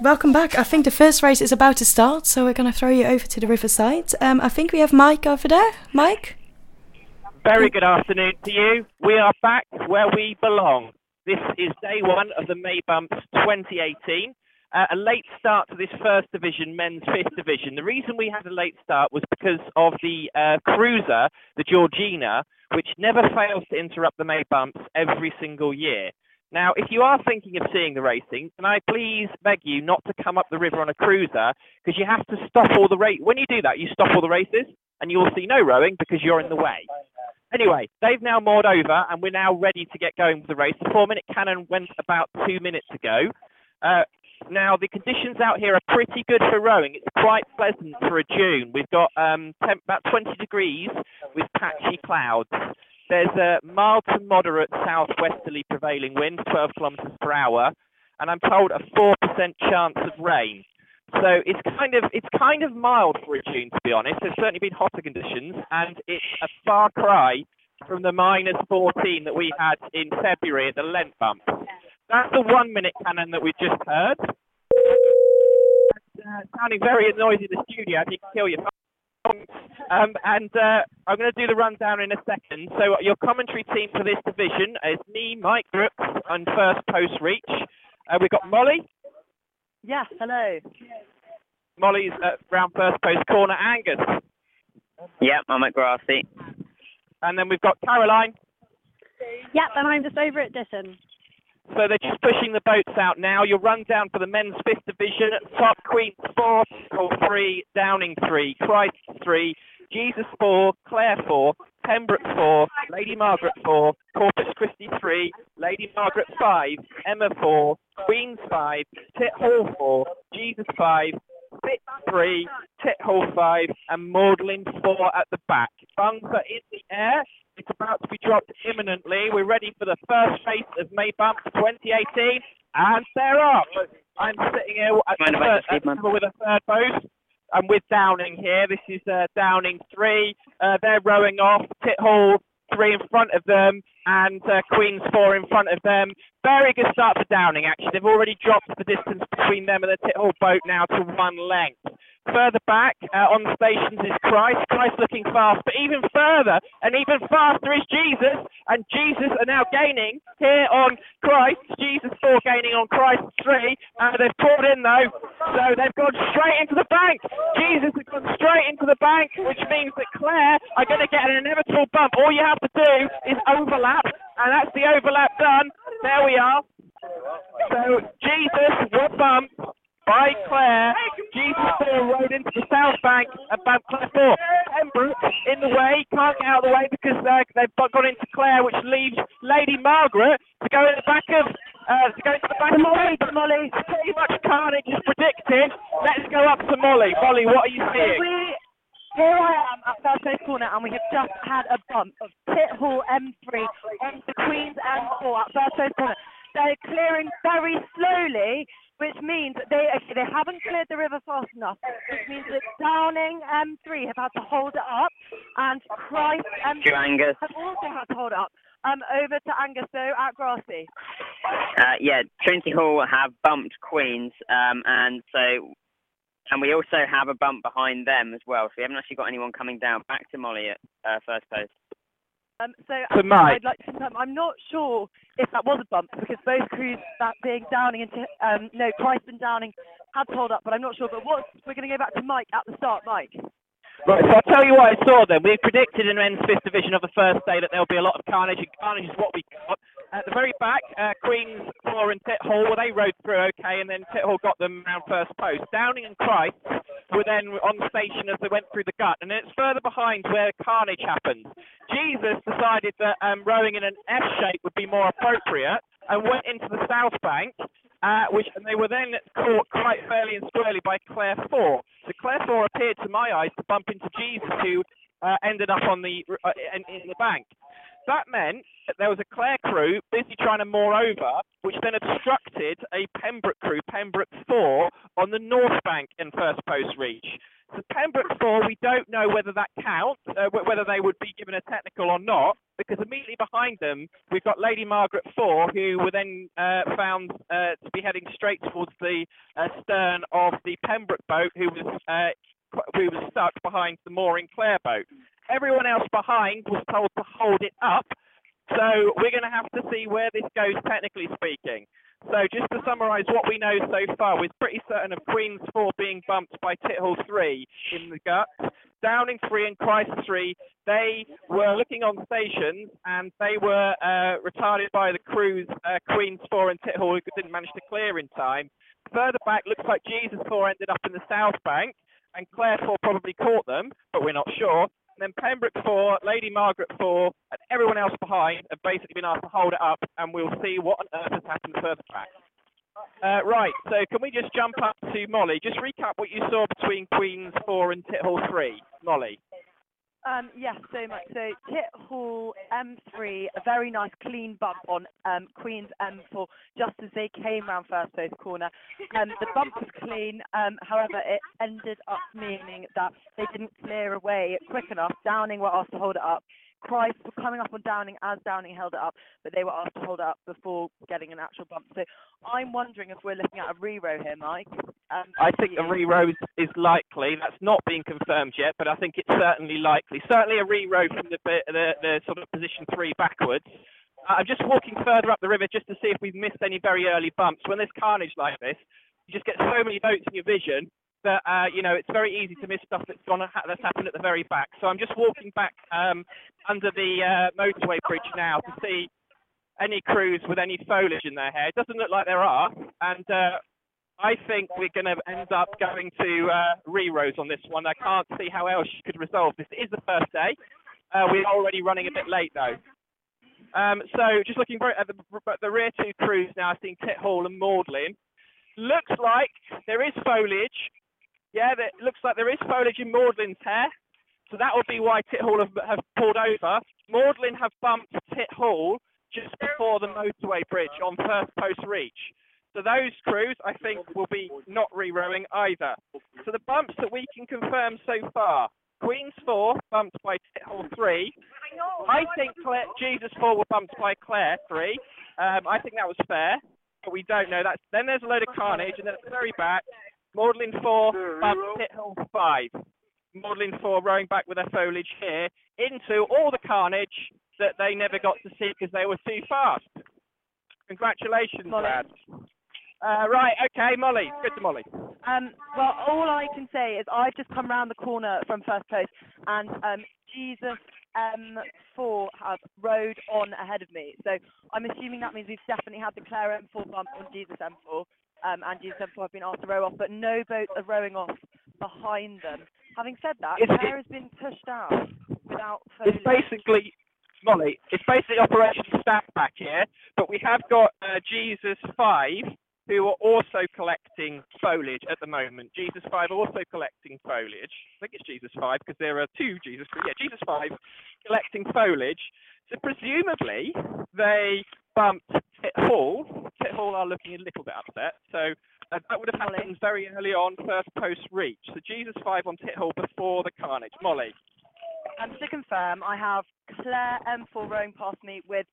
Welcome back. I think the first race is about to start, so we're going to throw you over to the riverside. I think we have Mike over there. Mike? Very good afternoon to you. We are back where we belong. This is day one of the May Bumps 2018. A late start to this first division, men's fifth division. The reason we had a late start was because of the cruiser, the Georgina, which never fails to interrupt the May Bumps every single year. Now, if you are thinking of seeing the racing, can I please beg you not to come up the river on a cruiser, because you have to stop all the races. When you do that, you stop all the races, and you'll see no rowing because you're in the way. Anyway, they've now moored over, and we're now ready to get going with the race. The four-minute cannon went about 2 minutes ago. Now, the conditions out here are pretty good for rowing. It's quite pleasant for a June. We've got about 20 degrees with patchy clouds. There's a mild to moderate southwesterly prevailing wind, 12 kilometres per hour, and I'm told a 4% chance of rain. So it's kind of mild for a June, to be honest. There's certainly been hotter conditions, and it's a far cry from the minus 14 that we had in February at the Lent Bump. That's the 1 minute cannon that we just heard. It's sounding very noisy in the studio. I think you can kill your phone. I'm going to do the rundown in a second. So your commentary team for this division is me, Mike Brooks, on first post reach. We've got Molly. Yeah, hello. Molly's round first post corner. Angus. Yep, I'm at grassy. And then we've got Caroline. Yep, and I'm just over at Ditton. So they're just pushing the boats out now. Your rundown for the men's fifth division: top Queen's 4, Hall 3, Downing 3, Christ 3, Jesus 4, Claire 4, Pembroke 4, Lady Margaret 4, Corpus Christi 3, Lady Margaret 5, Emma 4, Queen's 5, Tit Hall 4, Jesus 5, Tit 3, Tit Hall 5, and Maudlin 4 at the back. Bungs are in the air. It's about to be dropped imminently. We're ready for the first race of May Bump 2018, and they're off. I'm sitting here with a third post. I'm with Downing here. This is Downing 3. They're rowing off. Tit Hall 3 in front of them, and Queen's 4 in front of them. Very good start for Downing, actually. They've already dropped the distance between them and the Tit Hall boat now to one length. Further back on the stations is Christ. Christ looking fast, but even further and even faster is Jesus, and Jesus are now gaining here on Christ. Jesus 4 gaining on Christ 3. They've pulled in though, so they've gone straight into the bank. Jesus has gone straight into the bank, which means that Claire are going to get an inevitable bump. All you have to do is overlap, and that's the overlap done. There we are. So Jesus was bumped by Claire. Jesus 4 rode into the south bank and bumped Claire 4. Pembroke in the way, can't get out of the way because they've gone into Claire, which leaves Lady Margaret to go in the back of Molly. Pretty much carnage is predicted. Let's go up to Molly. Molly, what are you seeing? Here I am at First Coast Corner, and we have just had a bump of Tit Hall M3 on the Queen's and 4 at First Coast Corner. They're clearing very slowly, which means that they haven't cleared the river fast enough, which means that Downing M3 have had to hold it up, and Christ M3 have also had to hold it up. Over to Angus, though, at Grassy. Trinity Hall have bumped Queen's, and we also have a bump behind them as well, so we haven't actually got anyone coming down. Back to Molly at first post. I'd like to confirm, I'm not sure if that was a bump, because both crews, that being Downing and Christ and Downing, had to hold up, but I'm not sure. But we're going to go back to Mike at the start, Mike. Right, so I'll tell you what I saw then. We predicted in men's fifth division of the first day that there'll be a lot of carnage, and carnage is what we got. At the very back, Queen's 4 and Tit Hall, well, they rode through okay, and then Tit Hall got them round first post. Downing and Christ were then on station as they went through the gut, and it's further behind where carnage happened. Jesus decided that rowing in an F shape would be more appropriate, and went into the south bank, and they were then caught quite fairly and squarely by Claire 4. So Claire 4 appeared to my eyes to bump into Jesus, who ended up on the in the bank. That meant that there was a Claire crew busy trying to moor over, which then obstructed a Pembroke crew, Pembroke 4, on the north bank in first post reach. So Pembroke 4, we don't know whether that counts, whether they would be given a technical or not, because immediately behind them, we've got Lady Margaret 4, who were then found to be heading straight towards the stern of the Pembroke boat, who was stuck behind the mooring Claire boat. Everyone else behind was told to hold it up, so we're going to have to see where this goes technically speaking. So just to summarise what we know so far, we're pretty certain of Queen's 4 being bumped by Tit Hall 3 in the gut. Downing 3 and Christ 3, they were looking on stations and they were retarded by the crews, Queen's 4 and Tit Hall, who didn't manage to clear in time. Further back, looks like Jesus 4 ended up in the South Bank and Claire 4 probably caught them, but we're not sure. And then Pembroke 4, Lady Margaret 4, and everyone else behind have basically been asked to hold it up, and we'll see what on earth has happened further back. Right, so can we just jump up to Molly? Just recap what you saw between Queen's 4 and Tit Hall 3. Molly. Yes, so much. So Tit Hall M3, a very nice clean bump on Queen's M4, just as they came round first base corner. The bump was clean, however, it ended up meaning that they didn't clear away quick enough. Downing were asked to hold it up. Christ were coming up on Downing as Downing held it up, but they were asked to hold it up before getting an actual bump. So I'm wondering if we're looking at a re-row here, Mike. I think a re-row is likely. That's not being confirmed yet, but I think it's certainly likely. Certainly a re-row from the sort of position 3 backwards. I'm just walking further up the river just to see if we've missed any very early bumps. When there's carnage like this, you just get so many boats in your vision that, you know, it's very easy to miss stuff that's happened at the very back. So I'm just walking back under the motorway bridge now to see any crews with any foliage in their hair. It doesn't look like there are, and I think we're going to end up going to re-rows on this one. I can't see how else you could resolve this. It is the first day. We're already running a bit late, though. So just looking at the rear two crews now, I've seen Tit Hall and Maudlin. Looks like there is foliage. Yeah, it looks like there is foliage in Maudlin's hair. So that would be why Tit Hall have pulled over. Maudlin have bumped Tit Hall just before the motorway bridge on first post reach. So those crews, I think, will be not re-rowing either. So the bumps that we can confirm so far, Queen's 4 bumped by Tit Hall 3. I think Jesus 4 were bumped by Claire 3. I think that was fair, but we don't know. Then there's a load of carnage, and then at the very back, Maudlin 4 bumped Tit Hall 5. Maudlin 4 rowing back with their foliage here into all the carnage that they never got to see because they were too fast. Congratulations, lads. Right, okay, Molly. Good to Molly. Well, all I can say is I've just come round the corner from first post, and Jesus 4 have rowed on ahead of me. So I'm assuming that means we've definitely had the Claire M4 bump on Jesus M4, and Jesus M4 have been asked to row off, but no boats are rowing off behind them. Having said that, Claire has been pushed out without foliage. Molly, it's basically Operation Stab Back here, but we have got Jesus 5, who are also collecting foliage at the moment. Jesus 5 also collecting foliage. I think it's Jesus 5 because there are two Jesus 3. Yeah, Jesus 5 collecting foliage. So presumably they bumped Tit Hall. Tit Hall are looking a little bit upset. So that would have happened very early on, first post reach. So Jesus 5 on Tit Hall before the carnage. Molly. And to confirm, I have Claire M4 rowing past me with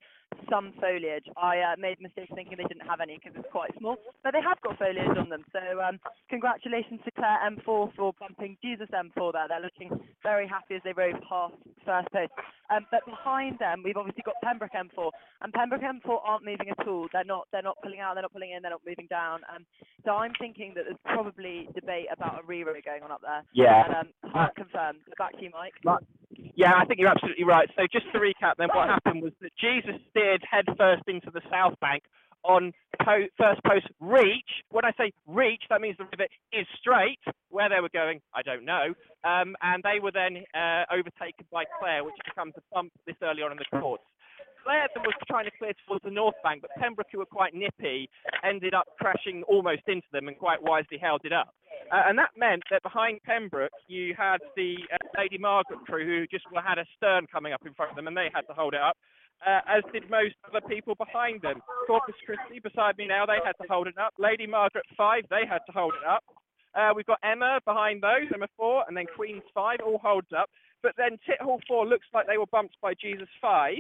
some foliage. I made a mistake thinking they didn't have any because it's quite small, but they have got foliage on them. So congratulations to Claire M4 for bumping Jesus M4 there. They're looking very happy as they row past first post. But behind them, we've obviously got Pembroke M4, and Pembroke M4 aren't moving at all. They're not pulling out. They're not pulling in. They're not moving down. So I'm thinking that there's probably debate about a re-row going on up there. Yeah. And confirmed. Back to you, Mike. Yeah, I think you're absolutely right. So just to recap then, what happened was that Jesus steered headfirst into the South Bank on first post reach. When I say reach, that means the river is straight. Where they were going, I don't know. And they were then overtaken by Claire, which becomes a bump this early on in the course. Claire then was trying to clear towards the North Bank, but Pembroke, who were quite nippy, ended up crashing almost into them and quite wisely held it up. And that meant that behind Pembroke, you had the Lady Margaret crew, who just had a stern coming up in front of them, and they had to hold it up, as did most other people behind them. Corpus Christi, beside me now, they had to hold it up. Lady Margaret 5, they had to hold it up. We've got Emma behind those, Emma 4, and then Queen's 5, all holds up. But then Tit Hall 4 looks like they were bumped by Jesus 5.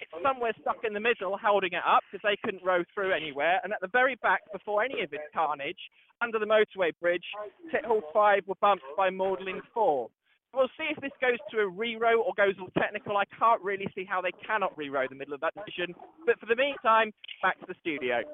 It's somewhere stuck in the middle holding it up because they couldn't row through anywhere. And at the very back, before any of its carnage, under the motorway bridge, Tit Hall 5 were bumped by Maudlin 4. We'll see if this goes to a re-row or goes all technical. I can't really see how they cannot re-row the middle of that decision. But for the meantime, back to the studio.